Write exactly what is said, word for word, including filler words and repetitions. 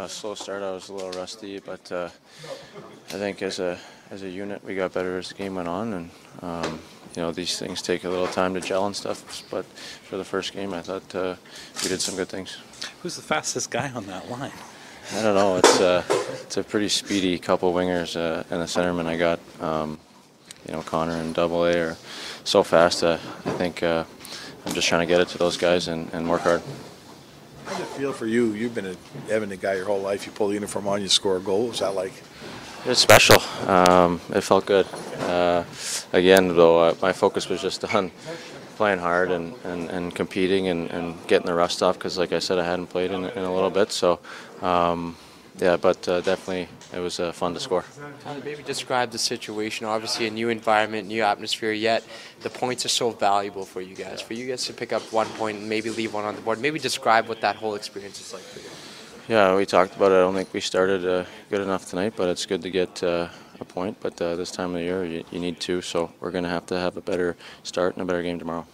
Uh, slow start, I was a little rusty, but uh, I think as a as a unit we got better as the game went on, and um, you know, these things take a little time to gel and stuff. But for the first game, I thought uh, we did some good things. Who's the fastest guy on that line? I don't know. It's uh, it's a pretty speedy couple wingers uh, and the centerman I got. Um, you know, Connor and Double A are so fast. Uh, I think uh, I'm just trying to get it to those guys and, and work hard. How does it feel for you? You've been a Evan a guy your whole life. You pull the uniform on, you score a goal. What was that like? It was special. Um, it felt good. Uh, again, though, uh, my focus was just on playing hard and, and, and competing and, and getting the rust off because, like I said, I hadn't played in, in a little bit. So, um, yeah, but uh, definitely it was uh, fun to score. Tyler, maybe describe the situation. Obviously a new environment, new atmosphere, yet the points are so valuable for you guys. For you guys to pick up one point and maybe leave one on the board, maybe describe what that whole experience is like for you. Yeah, we talked about it. I don't think we started uh, good enough tonight, but it's good to get uh, a point. But uh, this time of the year, you, you need two, so we're going to have to have a better start and a better game tomorrow.